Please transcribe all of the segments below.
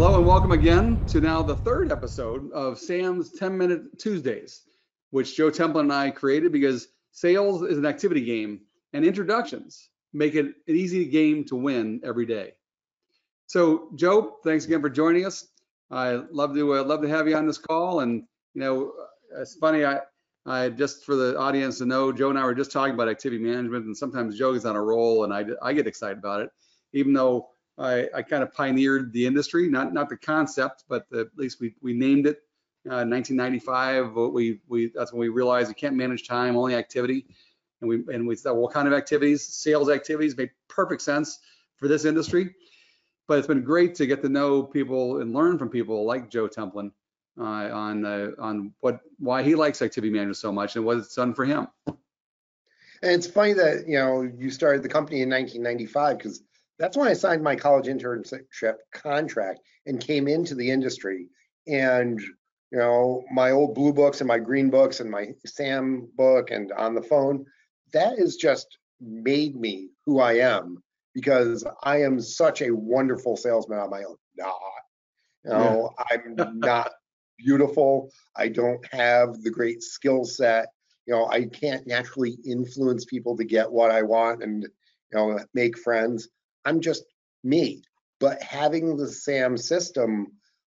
Hello and welcome again to now the third episode of Sam's 10 Minute Tuesdays, which Joe Templin and I created because sales is an activity game and introductions make it an easy game to win every day. So Joe, thanks again for joining us. I love to have you on this call. And you know, it's funny, I just for the audience to know, Joe and I were just talking about activity management, and sometimes Joe is on a roll and I get excited about it, even though I kind of pioneered the industry, not the concept, but at least we named it. 1995, that's when we realized we can't manage time, only activity. And we thought, well, what kind of activities? Sales activities made perfect sense for this industry. But it's been great to get to know people and learn from people like Joe Templin on why he likes activity management so much and what it's done for him. And it's funny that you started the company in 1995, because that's when I signed my college internship contract and came into the industry. And my old blue books and my green books and my SAM book and on the phone, that has just made me who I am, because I am such a wonderful salesman on my own. I'm not beautiful. I don't have the great skill set. I can't naturally influence people to get what I want and make friends. I'm just me. But having the SAM system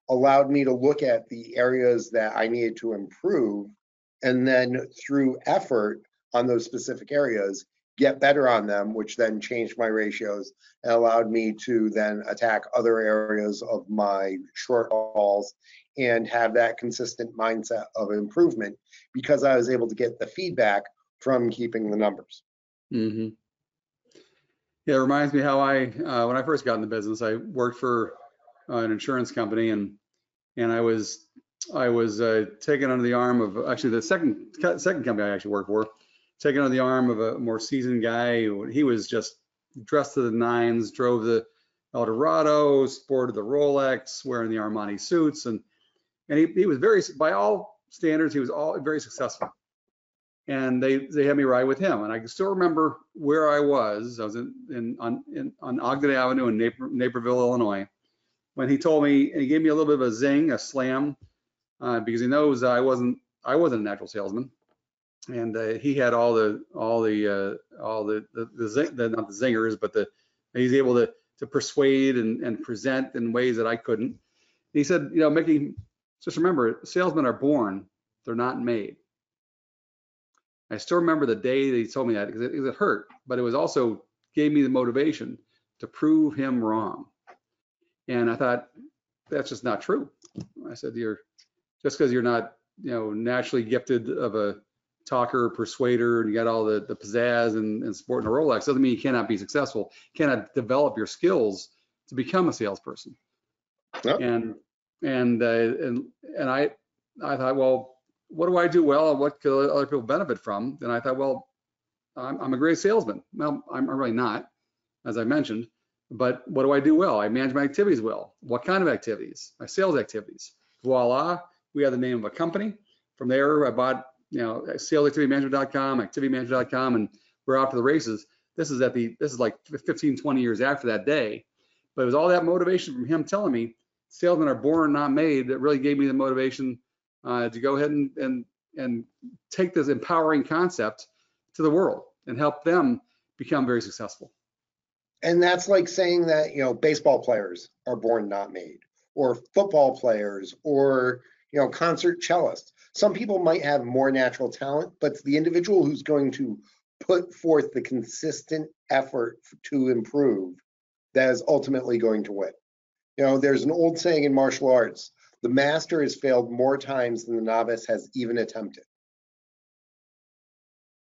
allowed me to look at the areas that I needed to improve, and then through effort on those specific areas, get better on them, which then changed my ratios and allowed me to then attack other areas of my shortfalls and have that consistent mindset of improvement, because I was able to get the feedback from keeping the numbers. Mm-hmm. Yeah, it reminds me how when I first got in the business, I worked for an insurance company, and I was taken under the arm of actually the second company I actually worked for, taken under the arm of a more seasoned guy. He was just dressed to the nines, drove the Eldorado, sported the Rolex, wearing the Armani suits, and he was by all standards very successful. And they had me ride with him, and I can still remember where I was. I was on Ogden Avenue in Naperville, Illinois, when he told me, and he gave me a little bit of a zing, a slam, because he knows I wasn't a natural salesman, and he had all the not the zingers, but he's able to persuade and present in ways that I couldn't. And he said, Mickey, just remember, salesmen are born, they're not made. I still remember the day that he told me that, because it hurt, but it was also gave me the motivation to prove him wrong. And I thought, that's just not true. I said, just because you're not, naturally gifted of a talker, persuader, and you got all the pizzazz and sporting a Rolex, doesn't mean you cannot be successful, cannot develop your skills to become a salesperson. Yep. And I thought, well, what do I do well, and what could other people benefit from? And I thought, well, I'm a great salesman. Well, I'm really not, as I mentioned, but what do I do well? I manage my activities well. What kind of activities? My sales activities. Voila, we had the name of a company. From there, I bought, salesactivitymanagement.com, activitymanagement.com, and we're out to the races. This is like 15, 20 years after that day. But it was all that motivation from him telling me salesmen are born, not made, that really gave me the motivation to go ahead and take this empowering concept to the world and help them become very successful. And that's like saying that baseball players are born not made, or football players, or concert cellists. Some people might have more natural talent, but it's the individual who's going to put forth the consistent effort to improve that is ultimately going to win. There's an old saying in martial arts: the master has failed more times than the novice has even attempted.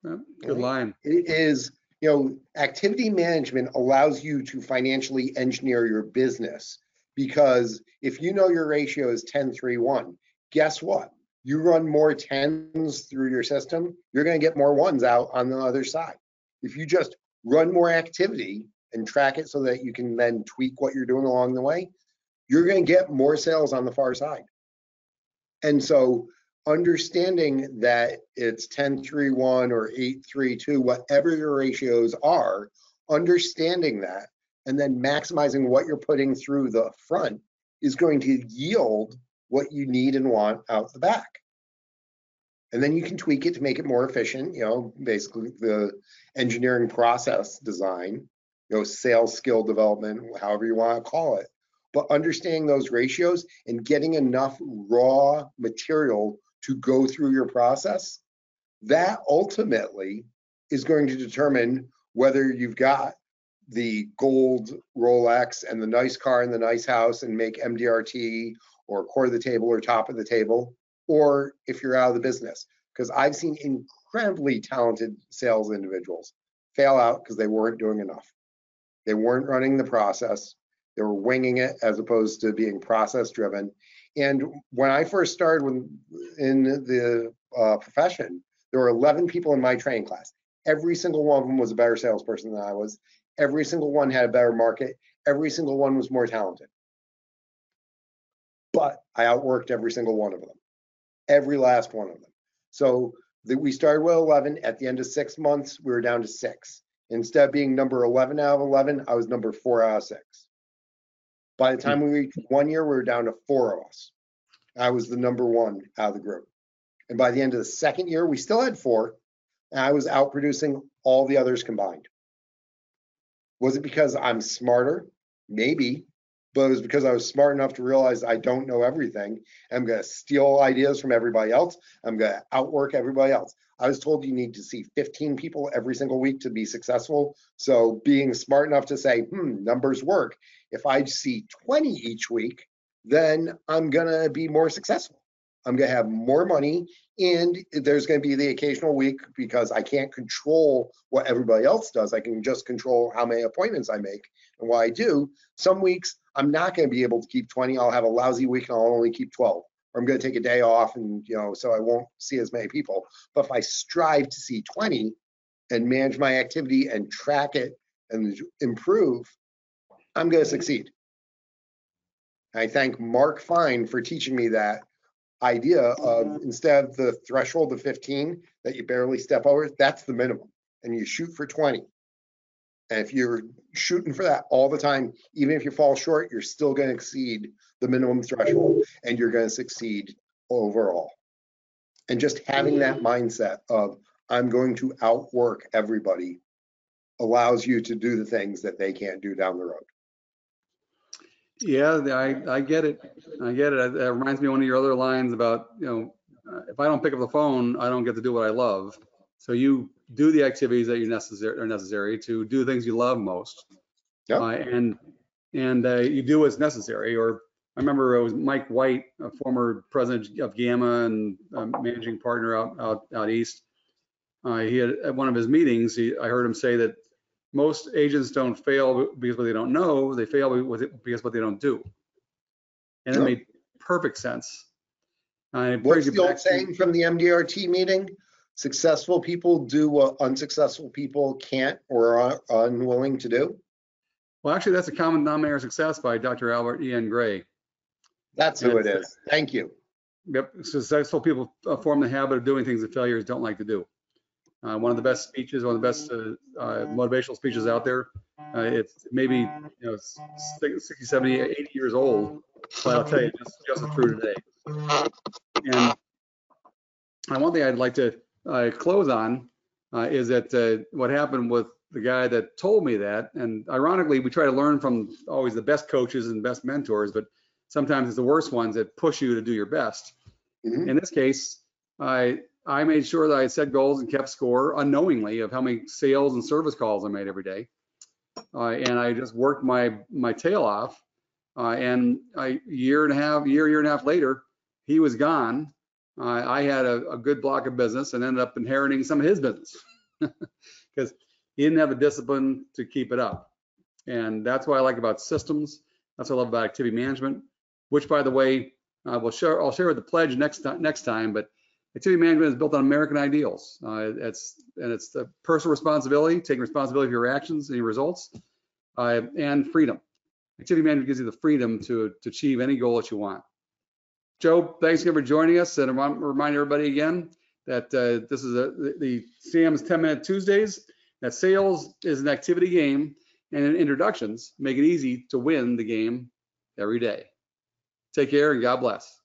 Good line. It is, activity management allows you to financially engineer your business, because if your ratio is 10-3-1, guess what? You run more 10s through your system, you're going to get more 1s out on the other side. If you just run more activity and track it so that you can then tweak what you're doing along the way, you're going to get more sales on the far side. And so understanding that it's 10-3-1 or 8-3-2, whatever your ratios are, understanding that and then maximizing what you're putting through the front is going to yield what you need and want out the back. And then you can tweak it to make it more efficient, you know, basically the engineering process design, you know, sales skill development, however you want to call it. But understanding those ratios and getting enough raw material to go through your process, that ultimately is going to determine whether you've got the gold Rolex and the nice car and the nice house and make MDRT or core of the table or top of the table, or if you're out of the business. Because I've seen incredibly talented sales individuals fail out because they weren't doing enough. They weren't running the process. They were winging it as opposed to being process driven. And when I first started in the profession, there were 11 people in my training class. Every single one of them was a better salesperson than I was. Every single one had a better market. Every single one was more talented. But I outworked every single one of them. Every last one of them. So we started with 11. At the end of 6 months, we were down to 6. Instead of being number 11 out of 11, I was number 4 out of 6. By the time we reached 1 year, we were down to 4 of us. I was the number 1 out of the group. And by the end of the second year, we still had 4. And I was outproducing all the others combined. Was it because I'm smarter? Maybe. But it was because I was smart enough to realize I don't know everything. I'm going to steal ideas from everybody else. I'm going to outwork everybody else. I was told you need to see 15 people every single week to be successful. So being smart enough to say, numbers work. If I see 20 each week, then I'm going to be more successful. I'm going to have more money. And there's going to be the occasional week, because I can't control what everybody else does. I can just control how many appointments I make and what I do. Some weeks I'm not going to be able to keep 20. I'll have a lousy week and I'll only keep 12. Or I'm going to take a day off and, you know, so I won't see as many people. But if I strive to see 20 and manage my activity and track it and improve, I'm going to succeed. I thank Mark Fine for teaching me that idea of, instead of the threshold of 15 that you barely step over, that's the minimum, and you shoot for 20. And if you're shooting for that all the time, even if you fall short, you're still going to exceed the minimum threshold and you're going to succeed overall. And just having that mindset of I'm going to outwork everybody allows you to do the things that they can't do down the road. Yeah, I get it. I get it. It reminds me of one of your other lines about, you know, if I don't pick up the phone, I don't get to do what I love. So you do the activities that are necessary to do things you love most. Yep. And you do what's necessary. Or I remember it was Mike White, a former president of Gamma and managing partner out east. He had, at one of his meetings, I heard him say that most agents don't fail because what they don't know, they fail because what they don't do. And it made perfect sense. What's the old saying from the MDRT meeting? Successful people do what unsuccessful people can't or are unwilling to do? Well, actually, that's a common denominator of success by Dr. Albert E. N. Gray. That's who it is. Thank you. Yep. Successful people form the habit of doing things that failures don't like to do. One of the best speeches, one of the best motivational speeches out there. It's maybe, you know, 60, 70, 80 years old, but I'll tell you, it's just as true today. And one thing I'd like to close on is that what happened with the guy that told me that, and ironically, we try to learn from always the best coaches and best mentors, but sometimes it's the worst ones that push you to do your best. Mm-hmm. In this case, I made sure that I set goals and kept score unknowingly of how many sales and service calls I made every day. And I just worked my tail off. And a year and a half later, he was gone. I had a good block of business and ended up inheriting some of his business because he didn't have the discipline to keep it up. And that's what I like about systems. That's what I love about activity management, which, by the way, I'll share with the pledge next time, but activity management is built on American ideals. It's the personal responsibility, taking responsibility for your actions and your results, and freedom. Activity management gives you the freedom to achieve any goal that you want. Joe, thanks again for joining us. And I want to remind everybody again that this is the SAM's 10 Minute Tuesdays, that sales is an activity game, and introductions make it easy to win the game every day. Take care and God bless.